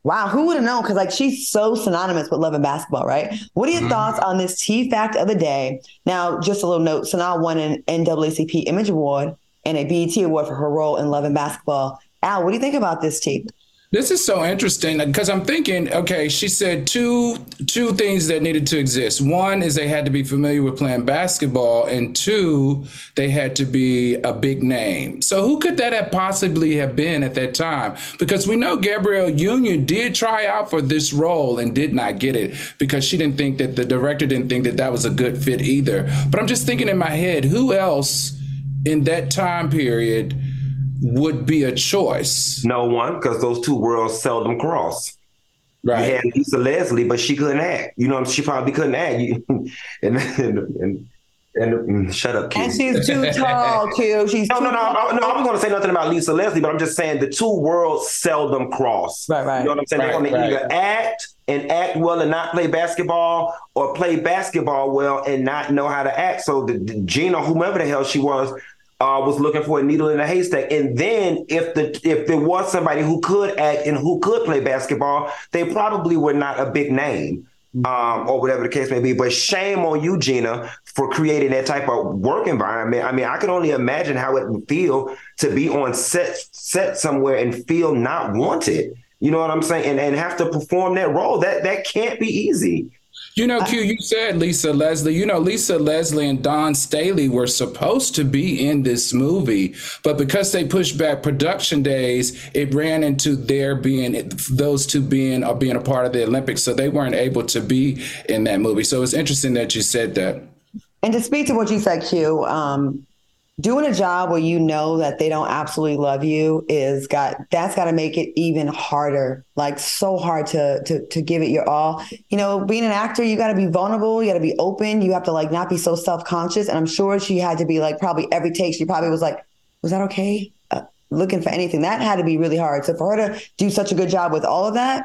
Wow, who would have known? Because like she's so synonymous with Love and Basketball, right? What are your mm-hmm. thoughts on this tea fact of the day? Now, just a little note, Sanaa won an N double A C P Image Award and a B E T Award for her role in Love and Basketball. Al, what do you think about this tea? This is so interesting because I'm thinking, okay, she said two two things that needed to exist. One is they had to be familiar with playing basketball, and two, they had to be a big name. So who could that have possibly have been at that time? Because we know Gabrielle Union did try out for this role and did not get it because she didn't think that the director didn't think that that was a good fit either. But I'm just thinking in my head, who else in that time period would be a choice? No one, because those two worlds seldom cross. Right. You had Lisa Leslie, but she couldn't act. You know, she probably couldn't act. and, and, and, and shut up, Q. And she's too tall, Q. She's no, too no, no, tall. no, no. I wasn't going to say nothing about Lisa Leslie, but I'm just saying the two worlds seldom cross. Right, right. You know what I'm saying? Right, They're going right. to either act and act well and not play basketball, or play basketball well and not know how to act. So the, the Gina, whomever the hell she was, Uh, was looking for a needle in a haystack. And then if the if there was somebody who could act and who could play basketball, they probably were not a big name um, or whatever the case may be. But shame on you, Gina, for creating that type of work environment. I mean, I can only imagine how it would feel to be on set set somewhere and feel not wanted. You know what I'm saying? And, and have to perform that role. That that can't be easy. You know, Q, you said Lisa Leslie. You know, Lisa Leslie and Don Staley were supposed to be in this movie, but because they pushed back production days, it ran into their being, those two being, or being a part of the Olympics, so they weren't able to be in that movie. So it's interesting that you said that. And to speak to what you said, Q, um, doing a job where you know that they don't absolutely love you is got, that's got to make it even harder. Like so hard to, to, to give it your all. You know, being an actor, you got to be vulnerable. You got to be open. You have to like not be so self-conscious. And I'm sure she had to be like probably every take. She probably was like, was that okay? Uh, looking for anything. That had to be really hard. So for her to do such a good job with all of that,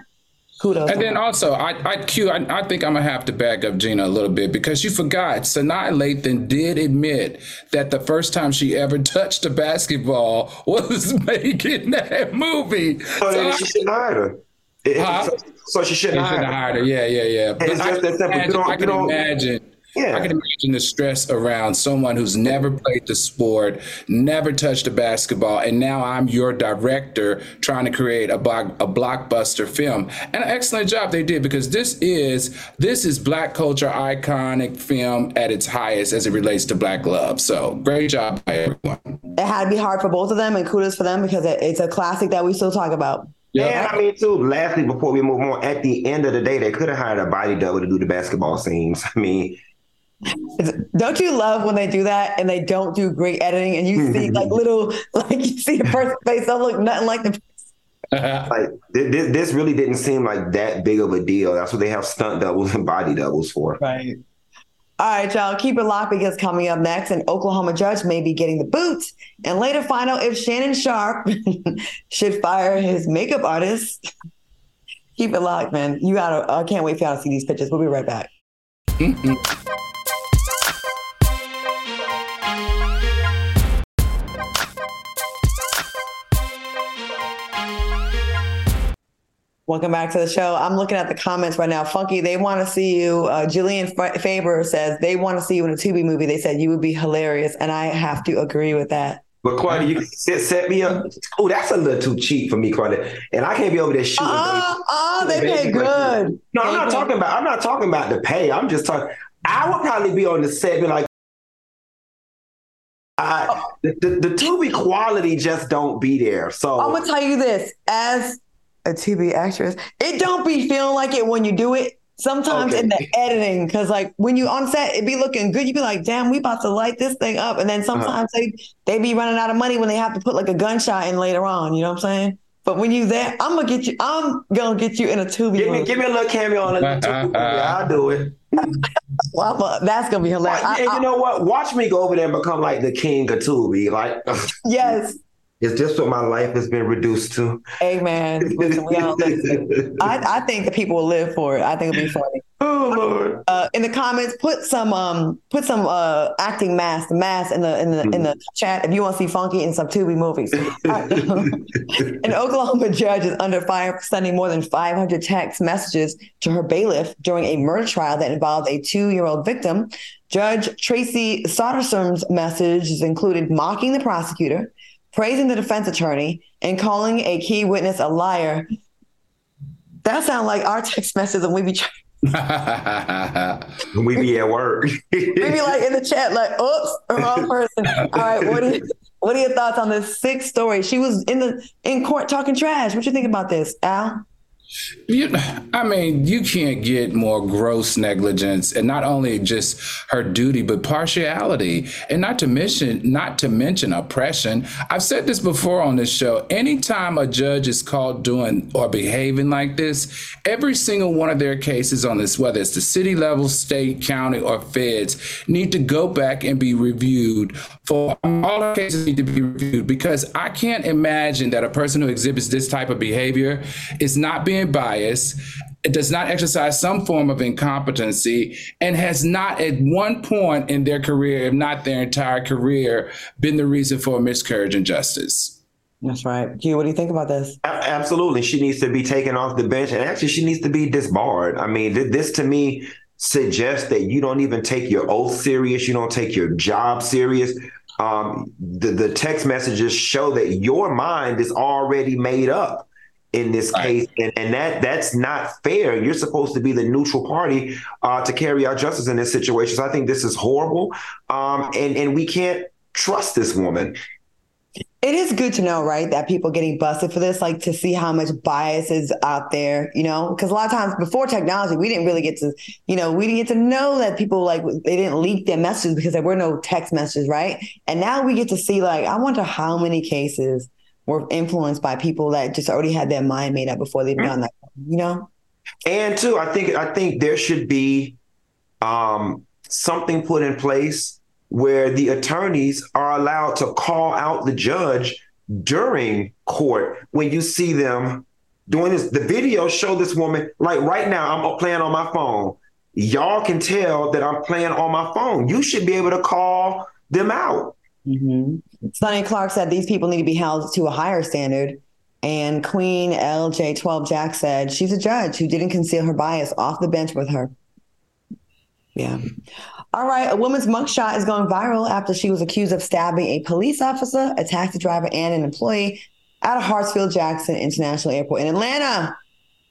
kudos. And then also, I, I, Q, I, I think I'm going to have to back up Gina a little bit because you forgot Sanaa Lathan did admit that the first time she ever touched a basketball was making that movie. Oh, so she I, It, huh? so, so she shouldn't, she shouldn't hire her. her. Yeah, yeah, yeah. But it's I just that simple. Imagine, you don't, I can you don't, imagine. Yeah. I can imagine the stress around someone who's never played the sport, never touched a basketball, and now I'm your director trying to create a block, a blockbuster film. And an excellent job they did, because this is this is Black culture iconic film at its highest as it relates to Black love. So great job by everyone. It had to be hard for both of them, and kudos for them, because it, it's a classic that we still talk about. Yeah, and I mean, too, lastly, before we move on, at the end of the day, they could have hired a body double to do the basketball scenes. I mean, don't you love when they do that and they don't do great editing, and you see like little, like you see the person's face don't look nothing like the person. Like, this, this really didn't seem like that big of a deal. That's what they have stunt doubles and body doubles for. Right. All right, y'all, keep it locked, because coming up next, an Oklahoma judge may be getting the boot, and later find out if Shannon Sharpe should fire his makeup artist. Keep it locked, man. You gotta, I can't wait for y'all to see these pictures. We'll be right back. Mm-hmm. Welcome back to the show. I'm looking at the comments right now. Funky, they want to see you. Uh, Jillian F- Faber says they want to see you in a Tubi movie. They said you would be hilarious, and I have to agree with that. But Claudia, you set, set me up. Oh, that's a little too cheap for me, Claudia. And I can't be over there shooting. Oh, oh they pay good. No, I'm not talking about. I'm not talking about the pay. I'm just talking. I would probably be on the set, be like, I, the, the the Tubi quality just don't be there. So I'm gonna tell you this as a T V actress, it don't be feeling like it when you do it sometimes, okay, in the editing, because like when you on set, it be looking good, you be like, damn, we about to light this thing up, and then sometimes uh-huh. they they be running out of money when they have to put like a gunshot in later on, you know what I'm saying? But when you there, I'm gonna get you I'm gonna get you in a Tubi. Give me, give me a little cameo on a Tubi movie. I'll do it. Well, a, that's gonna be hilarious. And I, you know what, watch me go over there and become like the king of Tubi, like yes. It's just what my life has been reduced to. Amen. Listen, we all listen. I, I think the people will live for it. I think it'll be funny. Oh Lord! Uh, in the comments, put some um, put some uh, acting mask mask in the in the mm. in the chat if you want to see Funky in some Tubi movies. An Oklahoma judge is under fire for sending more than five hundred text messages to her bailiff during a murder trial that involved a two-year-old victim. Judge Tracy Soderstrom's messages included mocking the prosecutor, praising the defense attorney, and calling a key witness a liar. That sounds like our text message, and we be trying. We be at work. We be like in the chat, like, oops, wrong person. All right, what are, you, what are your thoughts on this sick story? She was in the in court talking trash. What you think about this, Al? You, I mean, you can't get more gross negligence, and not only just her duty, but partiality, and not to mention, not to mention oppression. I've said this before on this show. Anytime a judge is caught doing or behaving like this, every single one of their cases on this, whether it's the city level, state, county, or feds, need to go back and be reviewed. For all our cases need to be reviewed, because I can't imagine that a person who exhibits this type of behavior is not being biased, it does not exercise some form of incompetency, and has not at one point in their career, if not their entire career, been the reason for a miscarriage and justice. That's right. G, what do you think about this? A- absolutely. She needs to be taken off the bench, and actually she needs to be disbarred. I mean, th- this to me suggests that you don't even take your oath serious. You don't take your job serious. Um, the, the text messages show that your mind is already made up in this case, and, and that that's not fair. You're supposed to be the neutral party uh, to carry out justice in this situation. So I think this is horrible, um, and, and we can't trust this woman. It is good to know, right, that people getting busted for this, like to see how much bias is out there, you know, because a lot of times before technology, we didn't really get to, you know, we didn't get to know that people like they didn't leak their messages because there were no text messages. Right. And now we get to see, like, I wonder how many cases were influenced by people that just already had their mind made up before they've done that, you know? And too, I think I think there should be um, something put in place where the attorneys are allowed to call out the judge during court when you see them doing this. The video show this woman, like right now, I'm playing on my phone. Y'all can tell that I'm playing on my phone. You should be able to call them out. Mm-hmm. Sonny Clark said these people need to be held to a higher standard. And Queen L J twelve Jack said, she's a judge who didn't conceal her bias off the bench with her. Yeah. All right. A woman's mugshot is going viral after she was accused of stabbing a police officer, a taxi driver, and an employee out of Hartsfield-Jackson International Airport in Atlanta.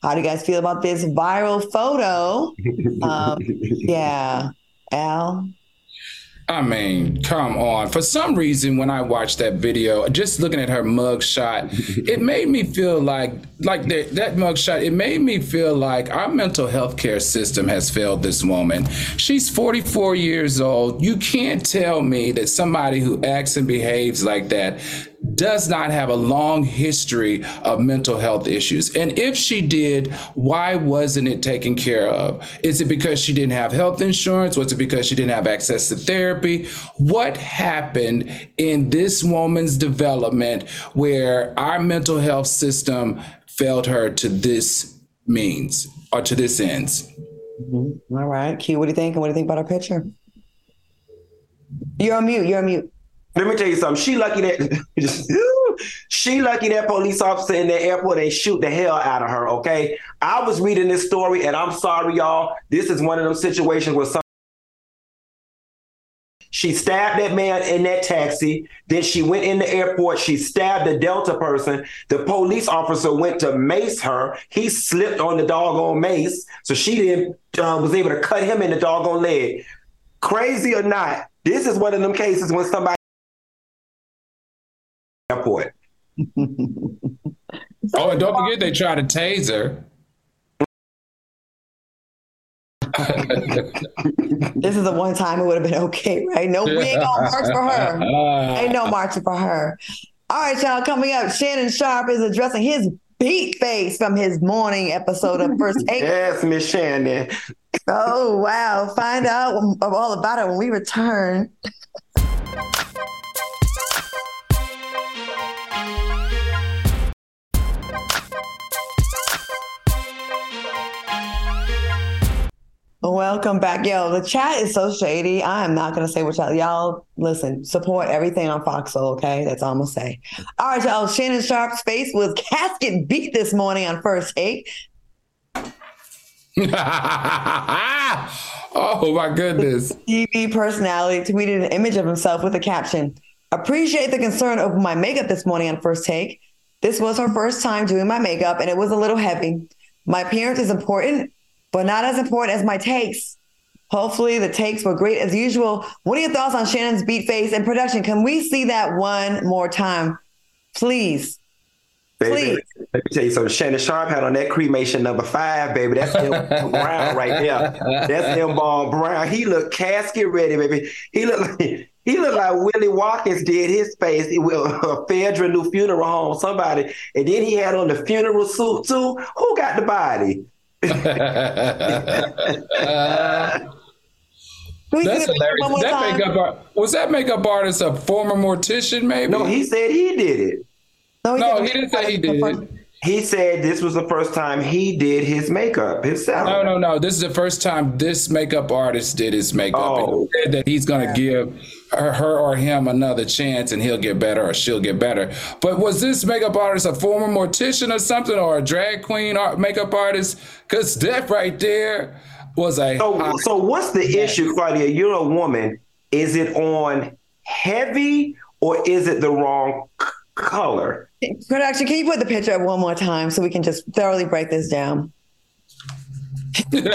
How do you guys feel about this viral photo? Um, yeah. Al? I mean, come on. For some reason, when I watched that video, just looking at her mugshot, it made me feel like, like the, that mugshot, it made me feel like our mental health care system has failed this woman. She's forty-four years old. You can't tell me that somebody who acts and behaves like that does not have a long history of mental health issues. And if she did, why wasn't it taken care of? Is it because she didn't have health insurance? Was it because she didn't have access to therapy? What happened in this woman's development where our mental health system failed her to this means or to this ends? Mm-hmm. All right, Q, what do you think? And what do you think about her picture? You're on mute, you're on mute. Let me tell you something. She lucky that she lucky that police officer in the airport ain't shoot the hell out of her. Okay, I was reading this story, and I'm sorry, y'all. This is one of those situations where some she stabbed that man in that taxi. Then she went in the airport. She stabbed the Delta person. The police officer went to mace her. He slipped on the doggone mace, so she didn't uh, was able to cut him in the doggone leg. Crazy or not, this is one of them cases when somebody. Airport. Oh, and don't forget they tried to taser. This is the one time it would have been okay, right? No, we ain't gonna march for her. Ain't no marching for her. All right, y'all, coming up, Shannon Sharpe is addressing his beat face from his morning episode of First Take. Yes, Miss Shannon. Oh, wow. Find out all about it when we return. Welcome back. Yo, the chat is so shady. I am not going to say what y'all... Y'all, listen, support everything on Foxhole, okay? That's all I'm going to say. All right, y'all. Shannon Sharpe's face was casket beat this morning on First Take. Oh, my goodness. The T V personality tweeted an image of himself with a caption, "Appreciate the concern over my makeup this morning on First Take. This was her first time doing my makeup, and it was a little heavy. My appearance is important, but not as important as my takes. Hopefully the takes were great as usual. What are your thoughts on Shannon's beat face and production? Can we see that one more time? Please. Baby, please. Let me tell you something. Shannon Sharpe had on that cremation number five, baby. That's him brown right there. That's him ball brown. He looked casket ready, baby. He looked like... He looked like Willie Watkins did his face with a Fedra New Funeral Home, somebody. And then he had on the funeral suit, too. Who got the body? uh, that's hilarious. That makeup art, was that makeup artist a former mortician, maybe? No, he said he did it. No, he, no, didn't, he didn't say he did first- it. He said this was the first time he did his makeup himself. No, no, no. This is the first time this makeup artist did his makeup. Oh. And he said that he's going to yeah. give her, her or him another chance and he'll get better or she'll get better. But was this makeup artist a former mortician or something, or a drag queen art makeup artist? Because that right there was a... So, so what's the yeah. issue, Claudia? You're a woman. Is it on heavy or is it the wrong c- color? Production, can you put the picture up one more time so we can just thoroughly break this down? Maybe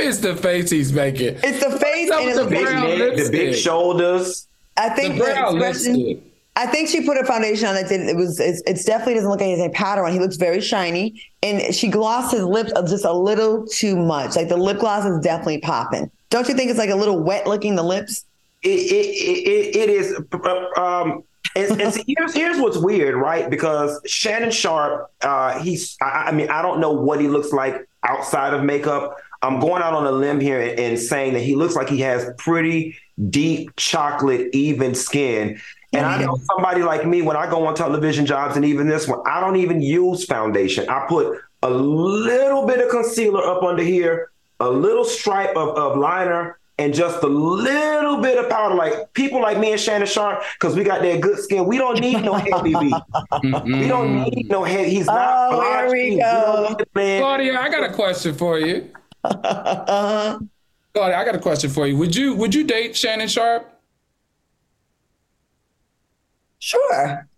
it's the face he's making. It's the face and it's the, the big neck, the big shoulders. I think the brown lipstick. I think she put a foundation on that. It was. It's, it's definitely doesn't look like anything powder on. He looks very shiny, and she glossed his lips just a little too much. Like the lip gloss is definitely popping. Don't you think it's like a little wet looking the lips? It it it, it is. Um, and, and see, here's here's what's weird, right? Because Shannon Sharpe, uh, he's I, I mean, I don't know what he looks like outside of makeup. I'm going out on a limb here and, and saying that he looks like he has pretty deep chocolate, even skin. And I know somebody like me, when I go on television jobs and even this one, I don't even use foundation. I put a little bit of concealer up under here, a little stripe of, of liner, and just a little bit of powder, like people like me and Shannon Sharpe, because we got that good skin. We don't need no heavy B. We don't need no heavy. He's not. Oh, here we go. We Claudia, I got a question for you. Claudia, I got a question for you. Would you would you date Shannon Sharpe? Sure.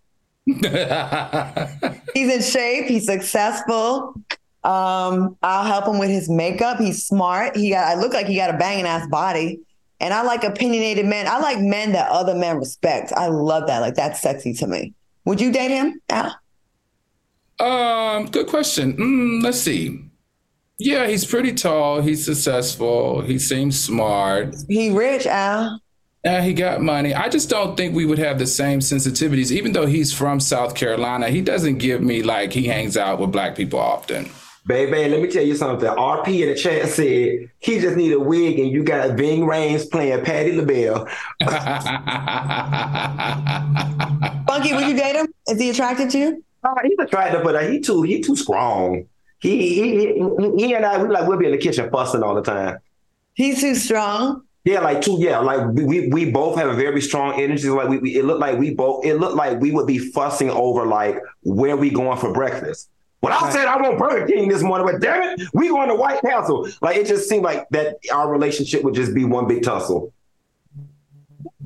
He's in shape. He's successful. Um, I'll help him with his makeup. He's smart. He got, I look like he got a banging ass body, and I like opinionated men. I like men that other men respect. I love that. Like, that's sexy to me. Would you date him, Al? Um, good question. Mm, let's see. Yeah, he's pretty tall. He's successful. He seems smart. He rich, Al. Yeah, he got money. I just don't think we would have the same sensitivities, even though he's from South Carolina. He doesn't give me like he hangs out with black people often. Baby, let me tell you something. R P in the chat said he just need a wig, and you got Ving Rhames playing Patti LaBelle. Funky, will you date him? Is he attracted to you? Uh, he's attractive, but uh, he too he too strong. He he, he he and I we like we'll be in the kitchen fussing all the time. He's too strong. Yeah, like two. Yeah, like we we both have a very strong energy. Like we, we it looked like we both. It looked like we would be fussing over like where we going for breakfast. When I said I want Burger King this morning, but damn it, we going to White Castle. Like, it just seemed like that our relationship would just be one big tussle.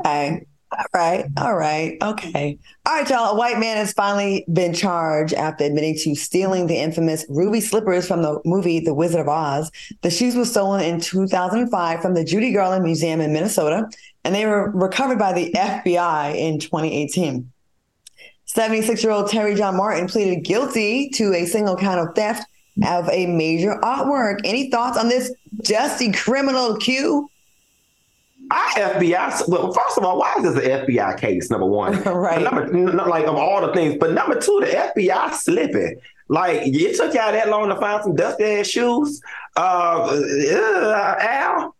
Okay. All right. All right. Okay. All right, y'all. A white man has finally been charged after admitting to stealing the infamous ruby slippers from the movie The Wizard of Oz. The shoes were stolen in two thousand five from the Judy Garland Museum in Minnesota, and they were recovered by the F B I in twenty eighteen. seventy-six-year-old Terry John Martin pleaded guilty to a single count of theft of a major artwork. Any thoughts on this dusty criminal Q? Our F B I, well, first of all, why is this an F B I case, number one? Right. Number, not like, of all the things, but number two, the F B I slipping. Like, it took y'all that long to find some dusty-ass shoes? Uh, uh, Al?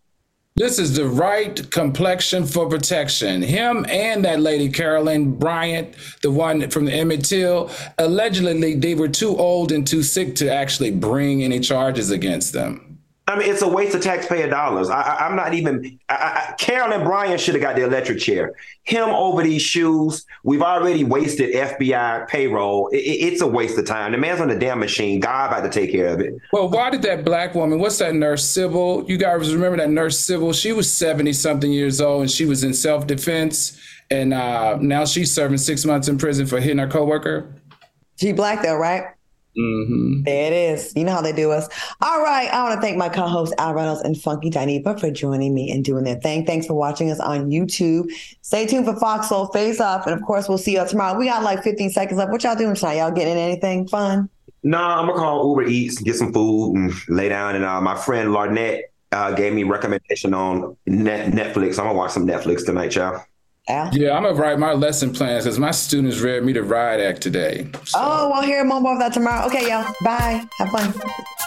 This is the right complexion for protection. Him and that lady, Carolyn Bryant, the one from the Emmett Till, allegedly they were too old and too sick to actually bring any charges against them. I mean, it's a waste of taxpayer dollars. I, I, I'm not even, I, I, Carolyn Bryant should have got the electric chair. Him over these shoes, we've already wasted F B I payroll. It, it, it's a waste of time. The man's on a damn machine. God about to take care of it. Well, why did that black woman, what's that nurse, Sybil? You guys remember that nurse, Sybil? She was seventy something years old, and she was in self-defense. And uh, now she's serving six months in prison for hitting her coworker. She black though, right? Mm-hmm. There it is. You know how they do us. All right. I want to thank my co-hosts Al Reynolds and Funky Dinepa for joining me and doing their thing. Thanks for watching us on YouTube. Stay tuned for Foxhole Face Off. And of course, we'll see you tomorrow. We got like fifteen seconds left. What y'all doing tonight? Y'all getting anything fun? Nah, I'm going to call Uber Eats, get some food and lay down. And uh, my friend Larnett uh, gave me a recommendation on net- Netflix. I'm going to watch some Netflix tonight, y'all. Al? Yeah, I'm going to write my lesson plans because my students read me the Riot Act today. So. Oh, we'll hear more about that tomorrow. Okay, y'all. Bye. Have fun.